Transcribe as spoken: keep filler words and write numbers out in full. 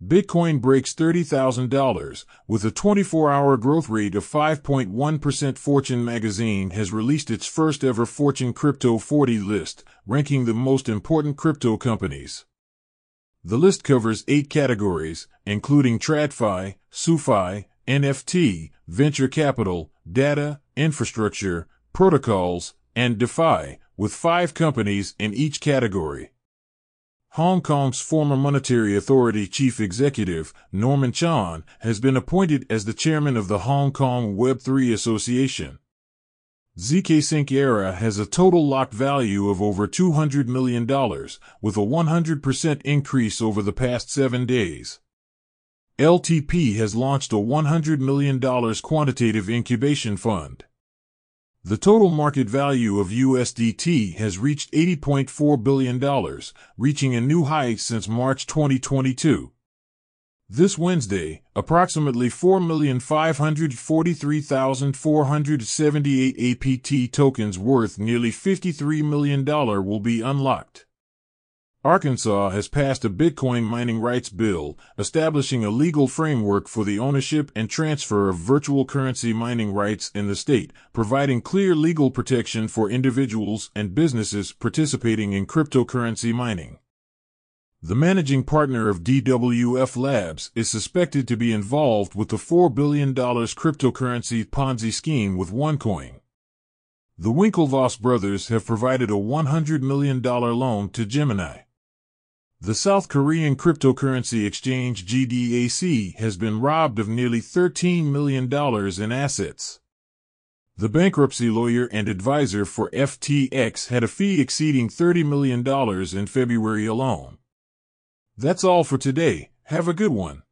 Bitcoin breaks thirty thousand dollars, with a twenty-four hour growth rate of five point one percent. Fortune magazine has released its first-ever Fortune Crypto forty list, ranking the most important crypto companies. The list covers eight categories, including TradFi, SuFi, N F T, venture capital, data, infrastructure, protocols, and DeFi, with five companies in each category. Hong Kong's former Monetary Authority Chief Executive, Norman Chan, has been appointed as the chairman of the Hong Kong Web three Association. Z K Sync Era has a total locked value of over two hundred million dollars, with a one hundred percent increase over the past seven days. L T P has launched a one hundred million dollars quantitative incubation fund. The total market value of U S D T has reached eighty point four billion dollars, reaching a new high since March twenty twenty-two. This Wednesday, approximately four million five hundred forty-three thousand four hundred seventy-eight A P T tokens worth nearly fifty-three million dollars will be unlocked. Arkansas has passed a Bitcoin mining rights bill, establishing a legal framework for the ownership and transfer of virtual currency mining rights in the state, providing clear legal protection for individuals and businesses participating in cryptocurrency mining. The managing partner of D W F Labs is suspected to be involved with the four billion dollar cryptocurrency Ponzi scheme with OneCoin. The Winklevoss brothers have provided a one hundred million dollar loan to Gemini. The South Korean cryptocurrency exchange G D A C has been robbed of nearly thirteen million dollars in assets. The bankruptcy lawyer and advisor for F T X had a fee exceeding thirty million dollars in February alone. That's all for today. Have a good one.